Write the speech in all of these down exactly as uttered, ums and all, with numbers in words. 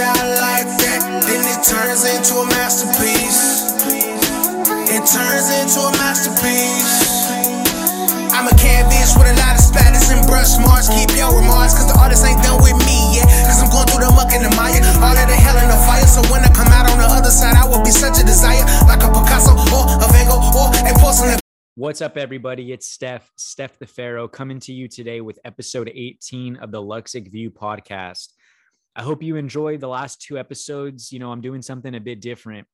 out like that, then it turns into a masterpiece. It turns into a masterpiece. I'm a cat bitch with a lot of spatters and brush marks. Keep your remarks, cause the artist ain't done with me yet. Cause I'm going through the muck and the mire, all of the hell and the fire. So when I come out on the other side, I will be such a desire, like a Picasso or a Vango or a porcelain. What's up, everybody? It's Steph, Steph the Pharaoh, coming to you today with episode eighteen of the Luxic Vue podcast. I hope you enjoyed the last two episodes. You know, I'm doing something a bit different.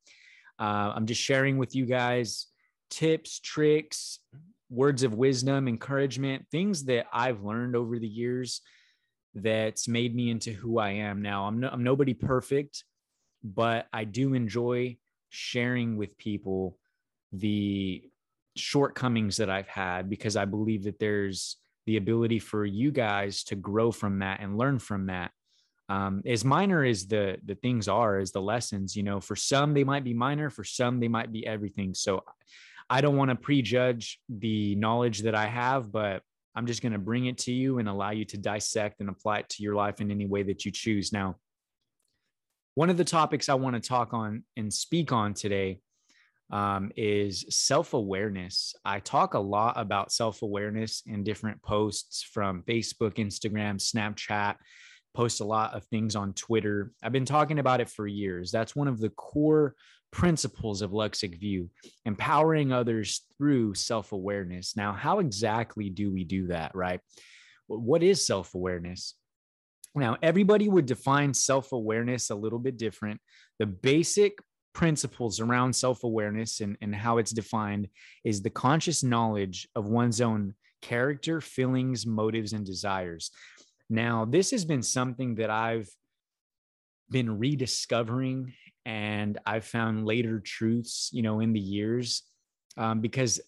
Uh, I'm just sharing with you guys tips, tricks, words of wisdom, encouragement, things that I've learned over the years that's made me into who I am now. I'm, no, I'm nobody perfect, but I do enjoy sharing with people the shortcomings that I've had, because I believe that there's the ability for you guys to grow from that and learn from that. Um, as minor as the, the things are, as the lessons, you know, for some, they might be minor, for some, they might be everything. So I don't want to prejudge the knowledge that I have, but I'm just going to bring it to you and allow you to dissect and apply it to your life in any way that you choose. Now, one of the topics I want to talk on and speak on today Um, is self-awareness. I talk a lot about self-awareness in different posts from Facebook, Instagram, Snapchat, post a lot of things on Twitter. I've been talking about it for years. That's one of the core principles of Luxic Vue, empowering others through self-awareness. Now, how exactly do we do that, right? What is self-awareness? Now, everybody would define self-awareness a little bit different. The basic principles around self-awareness and, and how it's defined is the conscious knowledge of one's own character, feelings, motives, and desires. Now, this has been something that I've been rediscovering, and I've found later truths, you know, in the years, um, because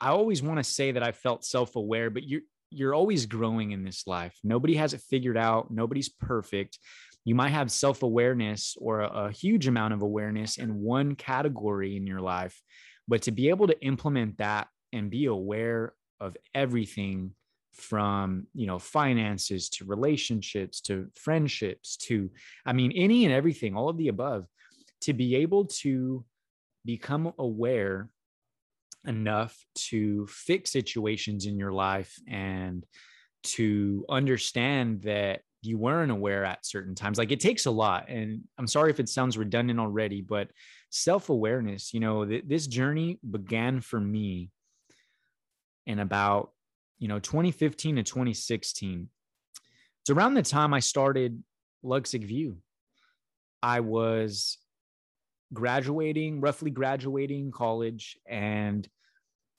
I always want to say that I felt self-aware, but you're, you're always growing in this life. Nobody has it figured out. Nobody's perfect. You might have self-awareness or a, a huge amount of awareness in one category in your life, but to be able to implement that and be aware of everything from, you know, finances to relationships, to friendships, to, I mean, any and everything, all of the above, to be able to become aware enough to fix situations in your life and to understand that you weren't aware at certain times. Like, it takes a lot. And I'm sorry if it sounds redundant already, but self-awareness, you know, th- this journey began for me in about, you know, twenty fifteen to twenty sixteen. It's around the time I started Luxic Vue. I was graduating, roughly graduating college. And,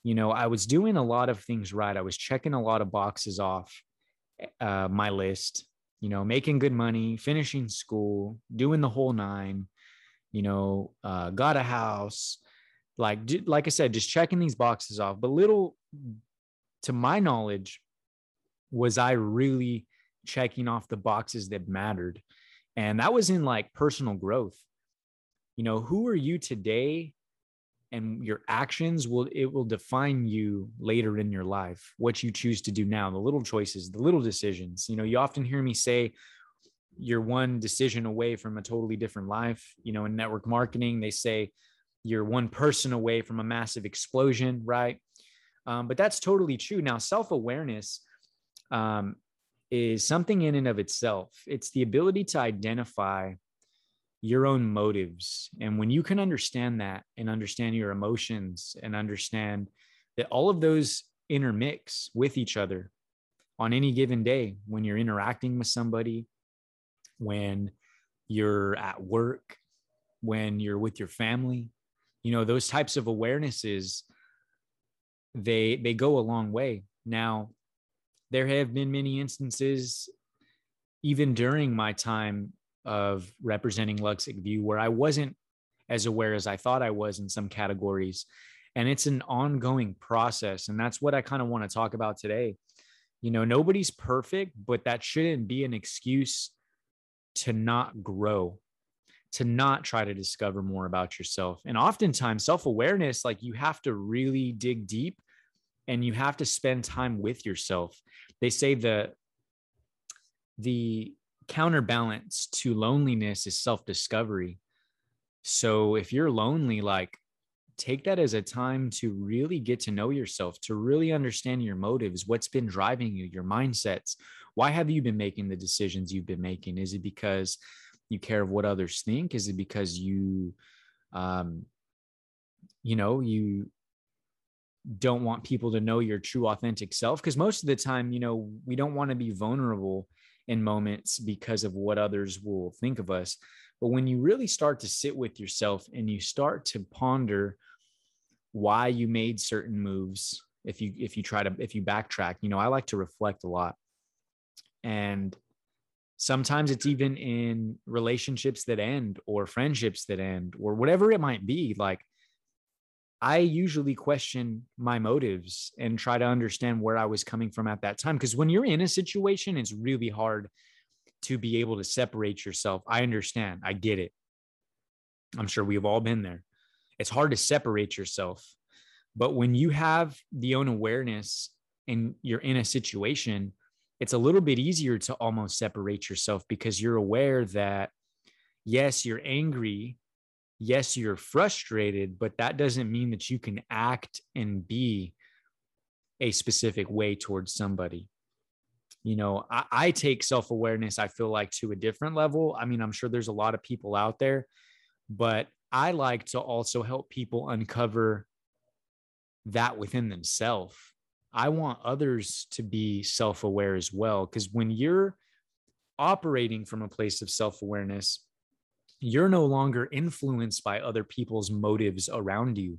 you know, I was doing a lot of things right. I was checking a lot of boxes off uh, my list. You know, making good money, finishing school, doing the whole nine, you know, uh, got a house, like, like I said, just checking these boxes off. But little to my knowledge was I really checking off the boxes that mattered. And that was in like personal growth. You know, who are you today? And your actions will, it will define you later in your life, what you choose to do now, the little choices, the little decisions. You know, you often hear me say you're one decision away from a totally different life. You know, in network marketing, they say you're one person away from a massive explosion, right? Um, but that's totally true. Now, self-awareness um, is something in and of itself. It's the ability to identify your own motives. And when you can understand that and understand your emotions and understand that all of those intermix with each other on any given day, when you're interacting with somebody, when you're at work, when you're with your family, you know, those types of awarenesses, they, they go a long way. Now, there have been many instances, even during my time of representing Luxic Vue, where I wasn't as aware as I thought I was in some categories. And it's an ongoing process. And that's what I kind of want to talk about today. You know, nobody's perfect, but that shouldn't be an excuse to not grow, to not try to discover more about yourself. And oftentimes self-awareness, like, you have to really dig deep and you have to spend time with yourself. They say the, the, counterbalance to loneliness is self-discovery. So if you're lonely, like, take that as a time to really get to know yourself, to really understand your motives, what's been driving you, your mindsets. Why have you been making the decisions you've been making? Is it because you care of what others think? Is it because you, um, you know, you don't want people to know your true authentic self? Because most of the time, you know, we don't want to be vulnerable in moments because of what others will think of us. But when you really start to sit with yourself and you start to ponder why you made certain moves, if you, if you try to, if you backtrack, you know, I like to reflect a lot. And sometimes it's even in relationships that end or friendships that end or whatever it might be. Like, I usually question my motives and try to understand where I was coming from at that time. Because when you're in a situation, it's really hard to be able to separate yourself. I understand. I get it. I'm sure we've all been there. It's hard to separate yourself. But when you have the own awareness and you're in a situation, it's a little bit easier to almost separate yourself, because you're aware that, yes, you're angry. Yes, you're frustrated, but that doesn't mean that you can act and be a specific way towards somebody. You know, I, I take self-awareness, I feel like, to a different level. I mean, I'm sure there's a lot of people out there, but I like to also help people uncover that within themselves. I want others to be self-aware as well, because when you're operating from a place of self-awareness, you're no longer influenced by other people's motives around you.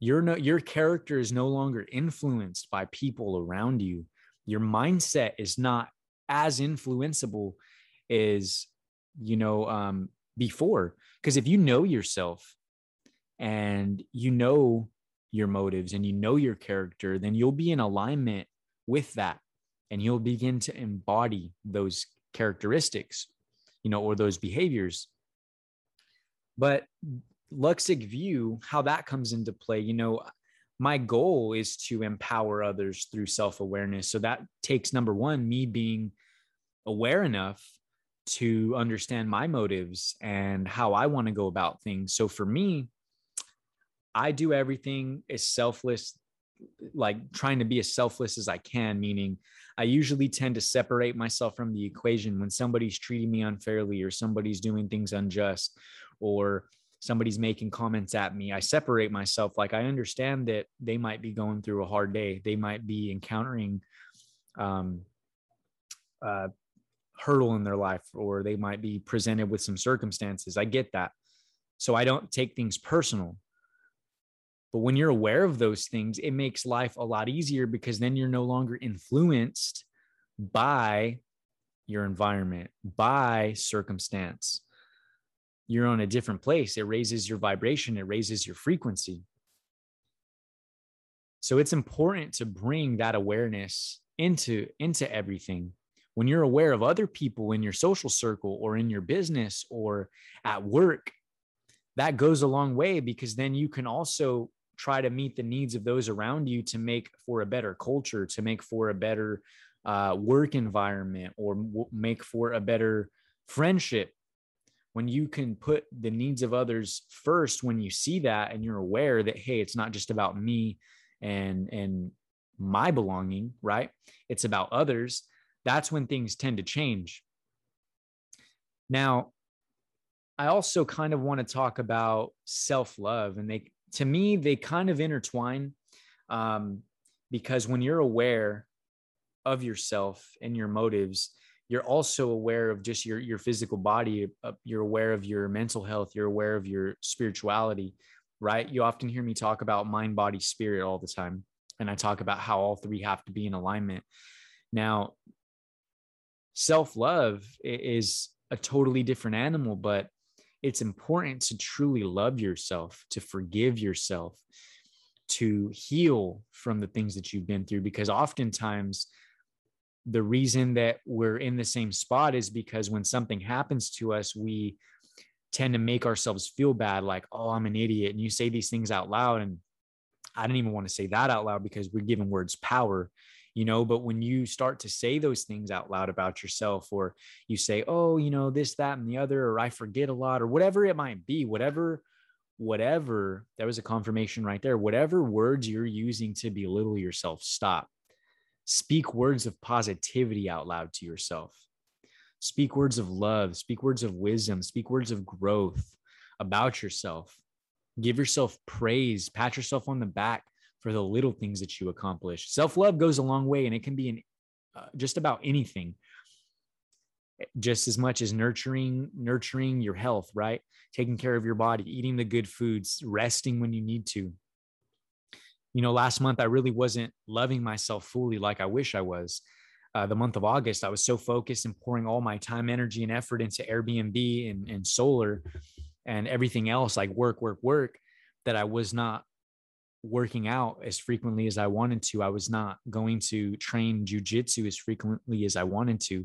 You're no, your character is no longer influenced by people around you. Your mindset is not as influenceable as, you know, um, before. Because if you know yourself and you know your motives and you know your character, then you'll be in alignment with that and you'll begin to embody those characteristics, you know, or those behaviors. But Luxic Vue, how that comes into play, you know, my goal is to empower others through self-awareness. So that takes, number one, me being aware enough to understand my motives and how I want to go about things. So for me, I do everything as selfless, like trying to be as selfless as I can, meaning I usually tend to separate myself from the equation when somebody's treating me unfairly or somebody's doing things unjust or somebody's making comments at me. I separate myself. Like, I understand that they might be going through a hard day. They might be encountering um, a hurdle in their life, or they might be presented with some circumstances. I get that. So I don't take things personal. But when you're aware of those things, it makes life a lot easier, because then you're no longer influenced by your environment, by circumstance. You're on a different place. It raises your vibration. It raises your frequency. So it's important to bring that awareness into, into everything. When you're aware of other people in your social circle or in your business or at work, that goes a long way, because then you can also try to meet the needs of those around you to make for a better culture, to make for a better uh, work environment, or w- make for a better friendship. When you can put the needs of others first, when you see that and you're aware that, hey, it's not just about me and, and my belonging, right? It's about others. That's when things tend to change. Now, I also kind of want to talk about self-love, and they, to me, they kind of intertwine, um, because when you're aware of yourself and your motives, you're also aware of just your, your physical body. You're aware of your mental health. You're aware of your spirituality, right? You often hear me talk about mind, body, spirit all the time. And I talk about how all three have to be in alignment. Now, self-love is a totally different animal, but it's important to truly love yourself, to forgive yourself, to heal from the things that you've been through, because oftentimes the reason that we're in the same spot is because when something happens to us, we tend to make ourselves feel bad, like, oh, I'm an idiot. And you say these things out loud. And I didn't even want to say that out loud, because we're giving words power. you know, but when you start to say those things out loud about yourself, or you say, oh, you know, this, that, and the other, or I forget a lot, or whatever it might be, whatever, whatever, that was a confirmation right there. Whatever words you're using to belittle yourself, stop. Speak words of positivity out loud to yourself. Speak words of love, speak words of wisdom, speak words of growth about yourself. Give yourself praise, pat yourself on the back for the little things that you accomplish. Self-love goes a long way, and it can be in uh, just about anything, just as much as nurturing, nurturing your health, right? Taking care of your body, eating the good foods, resting when you need to. You know, last month, I really wasn't loving myself fully like I wish I was. Uh, the month of August, I was so focused and pouring all my time, energy, and effort into Airbnb and, and solar and everything else, like work, work, work, that I was not working out as frequently as I wanted to. I was not going to train jujitsu as frequently as I wanted to.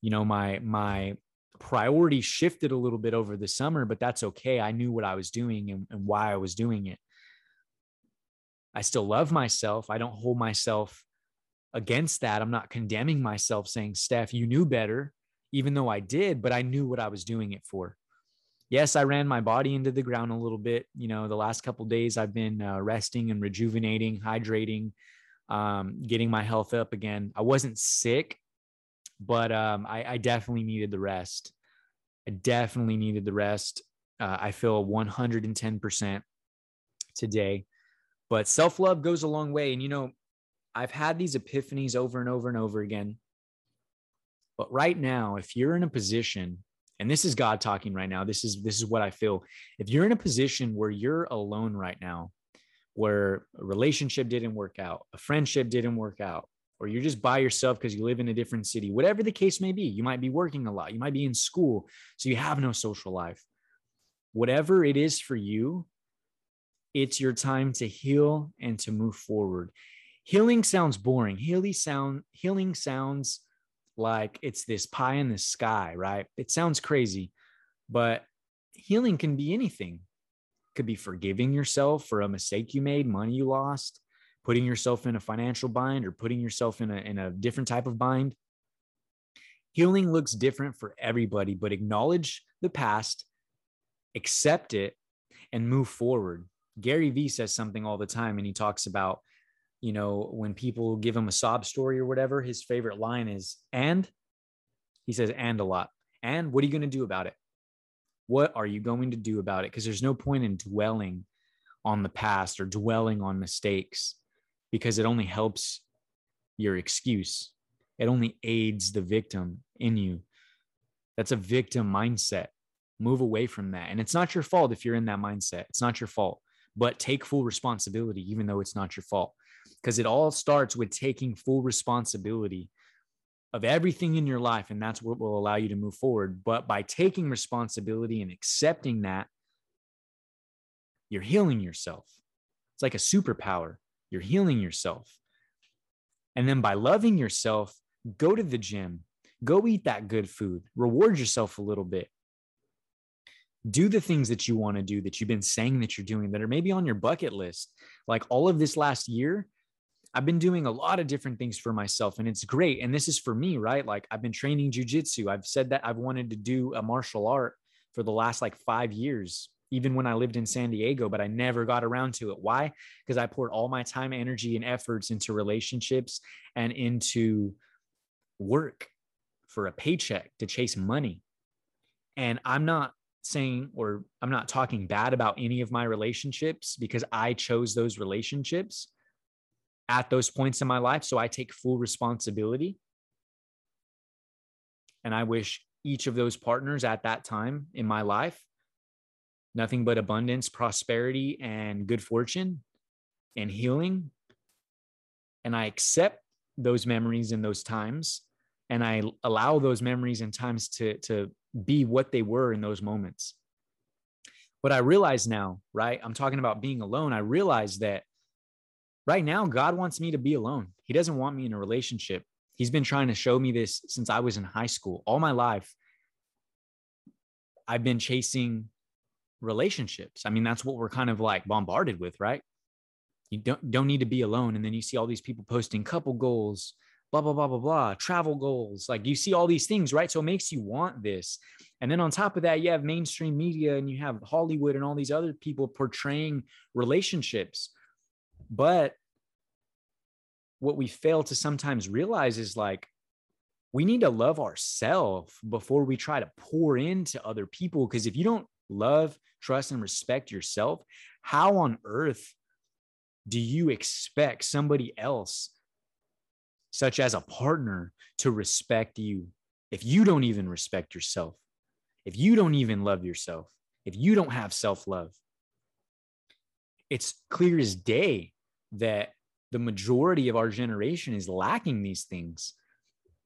You know, my my priority shifted a little bit over the summer, but that's okay. I knew what I was doing and, and why I was doing it. I still love myself. I don't hold myself against that. I'm not condemning myself saying, Steph, you knew better, even though I did, but I knew what I was doing it for. Yes, I ran my body into the ground a little bit. You know, the last couple of days I've been uh, resting and rejuvenating, hydrating, um, getting my health up again. I wasn't sick, but um, I, I definitely needed the rest. I definitely needed the rest. Uh, I feel one hundred ten percent today, but self-love goes a long way. And, you know, I've had these epiphanies over and over and over again. But right now, if you're in a position, and this is God talking right now, this is, this is what I feel. If you're in a position where you're alone right now, where a relationship didn't work out, a friendship didn't work out, or you're just by yourself because you live in a different city, whatever the case may be, you might be working a lot, you might be in school, so you have no social life. Whatever it is for you, it's your time to heal and to move forward. Healing sounds boring. Healing sound, healing sounds like it's this pie in the sky, right? It sounds crazy, but healing can be anything. It could be forgiving yourself for a mistake you made, money you lost, putting yourself in a financial bind, or putting yourself in a, in a different type of bind. Healing looks different for everybody, but acknowledge the past, accept it, and move forward. Gary Vee says something all the time, and he talks about, you know, when people give him a sob story or whatever, his favorite line is, and he says, and a lot. And what are you going to do about it? What are you going to do about it? Because there's no point in dwelling on the past or dwelling on mistakes, because it only helps your excuse. It only aids the victim in you. That's a victim mindset. Move away from that. And it's not your fault if you're in that mindset. It's not your fault, but take full responsibility, even though it's not your fault. Because it all starts with taking full responsibility of everything in your life. And that's what will allow you to move forward. But by taking responsibility and accepting that, you're healing yourself. It's like a superpower. You're healing yourself. And then by loving yourself, go to the gym, go eat that good food, reward yourself a little bit. Do the things that you want to do, that you've been saying that you're doing, that are maybe on your bucket list. Like all of this last year, I've been doing a lot of different things for myself, and it's great. And this is for me, right? Like I've been training jujitsu. I've said that I've wanted to do a martial art for the last like five years, even when I lived in San Diego, but I never got around to it. Why? Because I poured all my time, energy, and efforts into relationships and into work for a paycheck to chase money. And I'm not saying, or I'm not talking bad about any of my relationships, because I chose those relationships at those points in my life. So I take full responsibility. And I wish each of those partners at that time in my life nothing but abundance, prosperity, and good fortune and healing. And I accept those memories and those times, and I allow those memories and times to, to be what they were in those moments. But I realize now, right? I'm talking about being alone. I realize that right now, God wants me to be alone. He doesn't want me in a relationship. He's been trying to show me this since I was in high school. All my life, I've been chasing relationships. I mean, that's what we're kind of like bombarded with, right? you don't don't need to be alone. And then you see all these people posting couple goals, blah, blah, blah, blah, blah, travel goals. Like you see all these things, right? So it makes you want this. And then on top of that, you have mainstream media and you have Hollywood and all these other people portraying relationships. But what we fail to sometimes realize is like, we need to love ourselves before we try to pour into other people. Because if you don't love, trust, and respect yourself, how on earth do you expect somebody else, such as a partner, to respect you if you don't even respect yourself, if you don't even love yourself, if you don't have self-love? It's clear as day that the majority of our generation is lacking these things.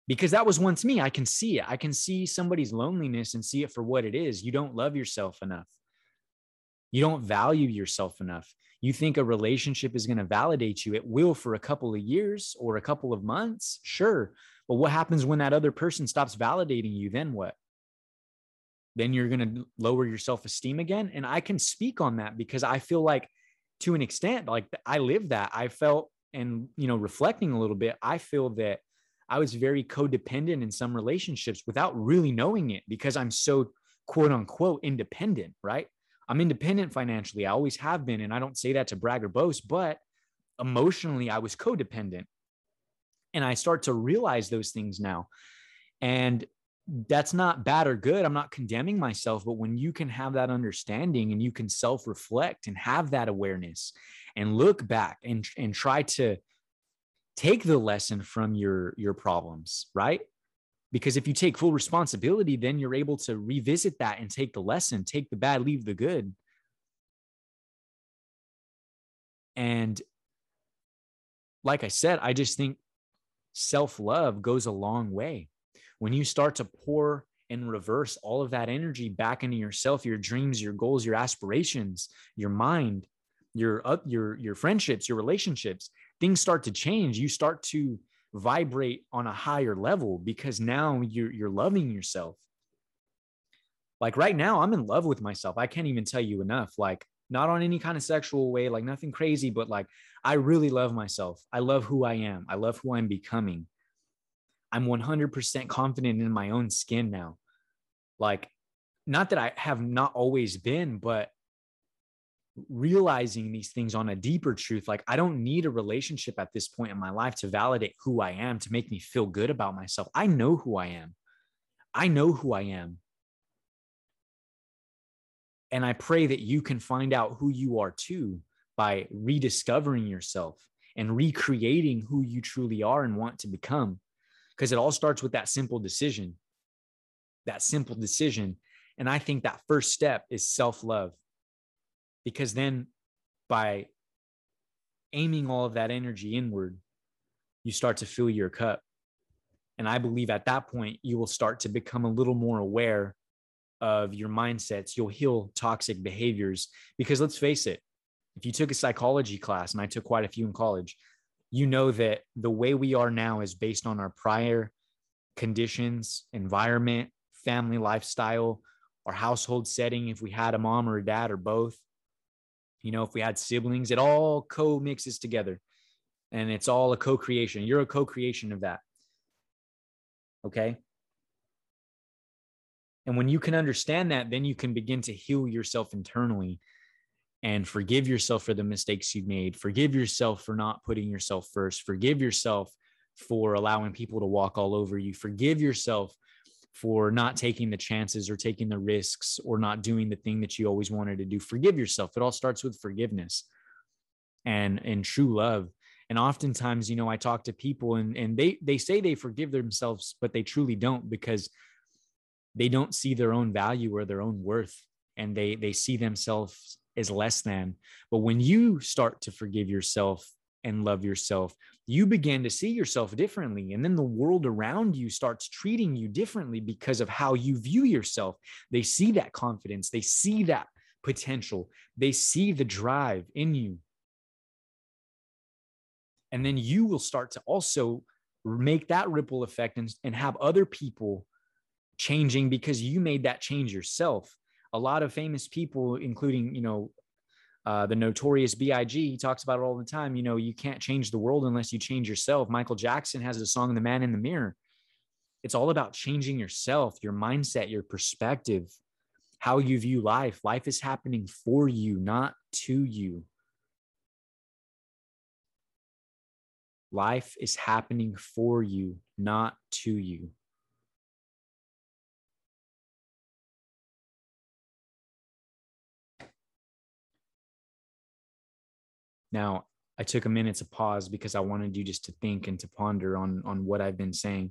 Because that was once me. I can see it. I can see somebody's loneliness and see it for what it is. You don't love yourself enough. You don't value yourself enough. You think a relationship is going to validate you. It will for a couple of years or a couple of months. Sure. But what happens when that other person stops validating you? Then what? Then you're going to lower your self-esteem again. And I can speak on that because I feel like to an extent, like I live that. I felt, and, you know, reflecting a little bit, I feel that I was very codependent in some relationships without really knowing it because I'm so quote unquote independent, right? I'm independent financially. I always have been. And I don't say that to brag or boast, but emotionally I was codependent. And I start to realize those things now. And that's not bad or good. I'm not condemning myself, but when you can have that understanding and you can self-reflect and have that awareness and look back and, and try to take the lesson from your, your problems, right? Because if you take full responsibility, then you're able to revisit that and take the lesson, take the bad, leave the good. And like I said, I just think self-love goes a long way. When you start to pour and reverse all of that energy back into yourself, your dreams, your goals, your aspirations, your mind, your up, your, your friendships, your relationships, things start to change. You start to vibrate on a higher level because now you're, you're loving yourself. Like right now, I'm in love with myself. I can't even tell you enough, like not on any kind of sexual way, like nothing crazy, but like, I really love myself. I love who I am. I love who I'm becoming. I'm one hundred percent confident in my own skin now. Like, not that I have not always been, but realizing these things on a deeper truth. Like I don't need a relationship at this point in my life to validate who I am, to make me feel good about myself. I know who I am. I know who I am. And I pray that you can find out who you are too by rediscovering yourself and recreating who you truly are and want to become. Because it all starts with that simple decision, that simple decision. And I think that first step is self-love. Because then by aiming all of that energy inward, you start to fill your cup. And I believe at that point, you will start to become a little more aware of your mindsets. You'll heal toxic behaviors. Because let's face it, if you took a psychology class, and I took quite a few in college, you know that the way we are now is based on our prior conditions, environment, family lifestyle, our household setting, if we had a mom or a dad or both. You know, if we had siblings, it all co-mixes together and it's all a co-creation. You're a co-creation of that. Okay. And when you can understand that, then you can begin to heal yourself internally and forgive yourself for the mistakes you've made. Forgive yourself for not putting yourself first. Forgive yourself for allowing people to walk all over you. Forgive yourself for not taking the chances or taking the risks or not doing the thing that you always wanted to do. Forgive yourself. It all starts with forgiveness and, and true love. And oftentimes, you know, I talk to people and, and they, they say they forgive themselves, but they truly don't because they don't see their own value or their own worth. And they, they see themselves as less than. But when you start to forgive yourself and love yourself, you begin to see yourself differently. And then the world around you starts treating you differently because of how you view yourself. They see that confidence. They see that potential. They see the drive in you. And then you will start to also make that ripple effect and, and have other people changing because you made that change yourself. A lot of famous people, including, you know, Uh, the Notorious B I G, he talks about it all the time. You know, you can't change the world unless you change yourself. Michael Jackson has the song, The Man in the Mirror. It's all about changing yourself, your mindset, your perspective, how you view life. Life is happening for you, not to you. Life is happening for you, not to you. Now, I took a minute to pause because I wanted you just to think and to ponder on, on what I've been saying.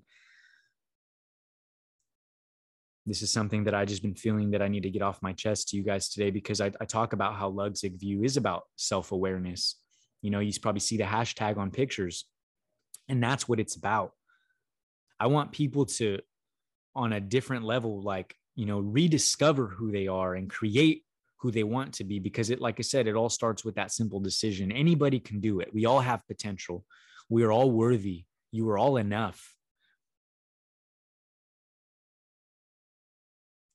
This is something that I just been feeling that I need to get off my chest to you guys today, because I, I talk about how Luxic Vue is about self-awareness. You know, you probably see the hashtag on pictures, and that's what it's about. I want people to, on a different level, like, you know, rediscover who they are and create who they want to be, because it, like I said, it all starts with that simple decision. Anybody can do it. We all have potential. We are all worthy. You are all enough.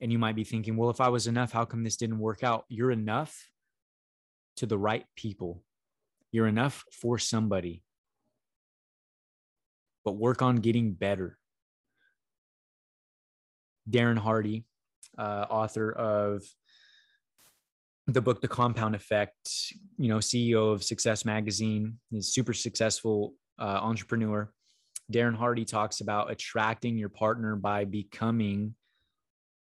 And you might be thinking, well, if I was enough, how come this didn't work out? You're enough to the right people. You're enough for somebody. But work on getting better. Darren Hardy, uh, author of the book, The Compound Effect, you know, C E O of Success Magazine, he's a super successful uh, entrepreneur. Darren Hardy talks about attracting your partner by becoming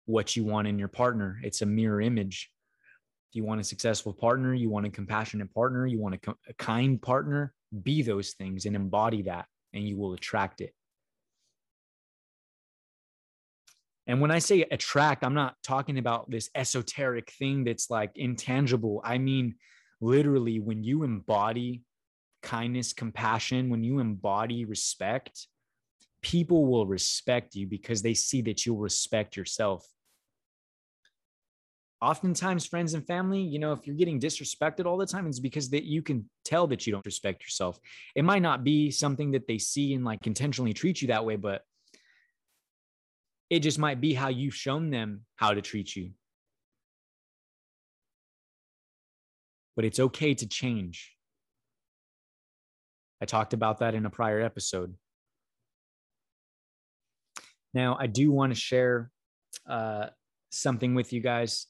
what you want in your partner. It's a mirror image. If you want a successful partner, you want a compassionate partner, you want a, a kind partner, be those things and embody that, and you will attract it. And when I say attract, I'm not talking about this esoteric thing that's like intangible. I mean, literally, when you embody kindness, compassion, when you embody respect, people will respect you because they see that you'll respect yourself. Oftentimes, friends and family, you know, if you're getting disrespected all the time, it's because that you can tell that you don't respect yourself. It might not be something that they see and like intentionally treat you that way, but it just might be how you've shown them how to treat you. But it's okay to change. I talked about that in a prior episode. Now, I do want to share uh, something with you guys.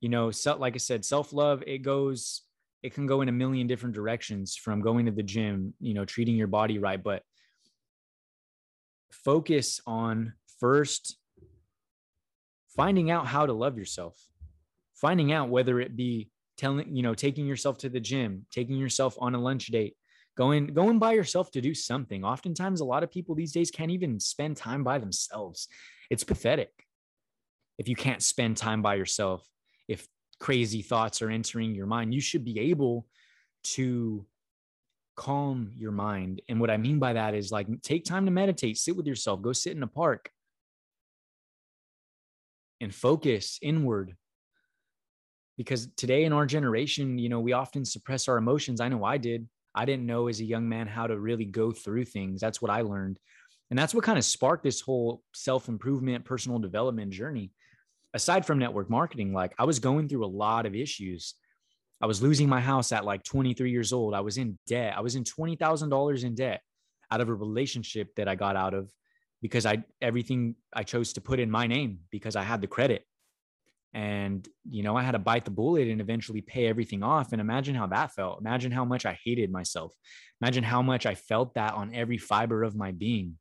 You know, so, like I said, self-love, it goes, it can go in a million different directions, from going to the gym, you know, treating your body right, but focus on first finding out how to love yourself, finding out whether it be telling, you know, taking yourself to the gym, taking yourself on a lunch date, going, going by yourself to do something. Oftentimes, a lot of people these days can't even spend time by themselves. It's pathetic. If you can't spend time by yourself, if crazy thoughts are entering your mind, you should be able to calm your mind. And what I mean by that is, like, take time to meditate, sit with yourself, go sit in a park and focus inward. Because today in our generation, you know, we often suppress our emotions. I know I did. I didn't know as a young man how to really go through things. That's what I learned. And that's what kind of sparked this whole self-improvement, personal development journey. Aside from network marketing, like, I was going through a lot of issues. I was losing my house at like twenty-three years old. I was in debt. I was in twenty thousand dollars in debt out of a relationship that I got out of because I, everything I chose to put in my name because I had the credit. And, you know, I had to bite the bullet and eventually pay everything off. And imagine how that felt. Imagine how much I hated myself. Imagine how much I felt that on every fiber of my being.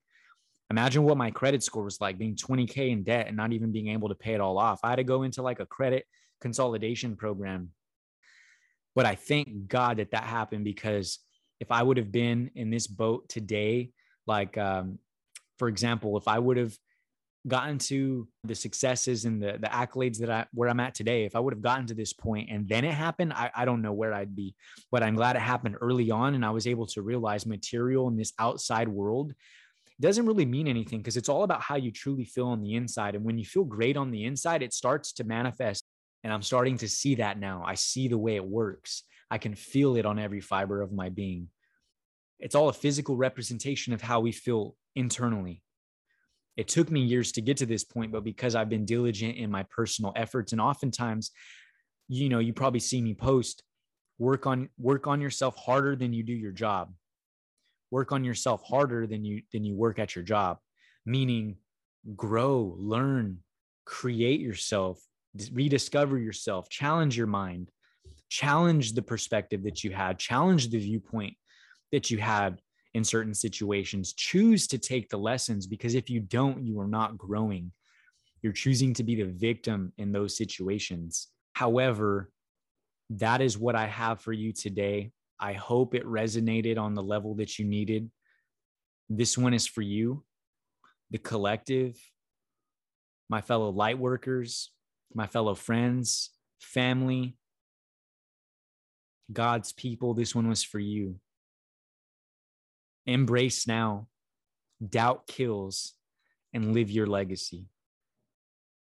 Imagine what my credit score was like, being twenty K in debt and not even being able to pay it all off. I had to go into like a credit consolidation program. But I thank God that that happened, because if I would have been in this boat today, like, um, for example, if I would have gotten to the successes and the, the accolades that I, where I'm at today, if I would have gotten to this point and then it happened, I, I don't know where I'd be, but I'm glad it happened early on. And I was able to realize material in this outside world doesn't really mean anything, because it's all about how you truly feel on the inside. And when you feel great on the inside, it starts to manifest. And I'm starting to see that now. I see the way it works. I can feel it on every fiber of my being. It's all a physical representation of how we feel internally. It took me years to get to this point, but because I've been diligent in my personal efforts, and oftentimes, you know, you probably see me post Work on work on yourself harder than you do your job. Work on yourself harder than you than you work at your job. Meaning, grow, learn, create yourself, rediscover yourself, challenge your mind, challenge the perspective that you had, challenge the viewpoint that you had in certain situations. Choose to take the lessons, because if you don't, you are not growing. You're choosing to be the victim in those situations. However, that is what I have for you today. I hope it resonated on the level that you needed. This one is for you, the collective, my fellow light workers, my fellow friends, family, God's people. This one was for you. Embrace now, doubt kills, and live your legacy.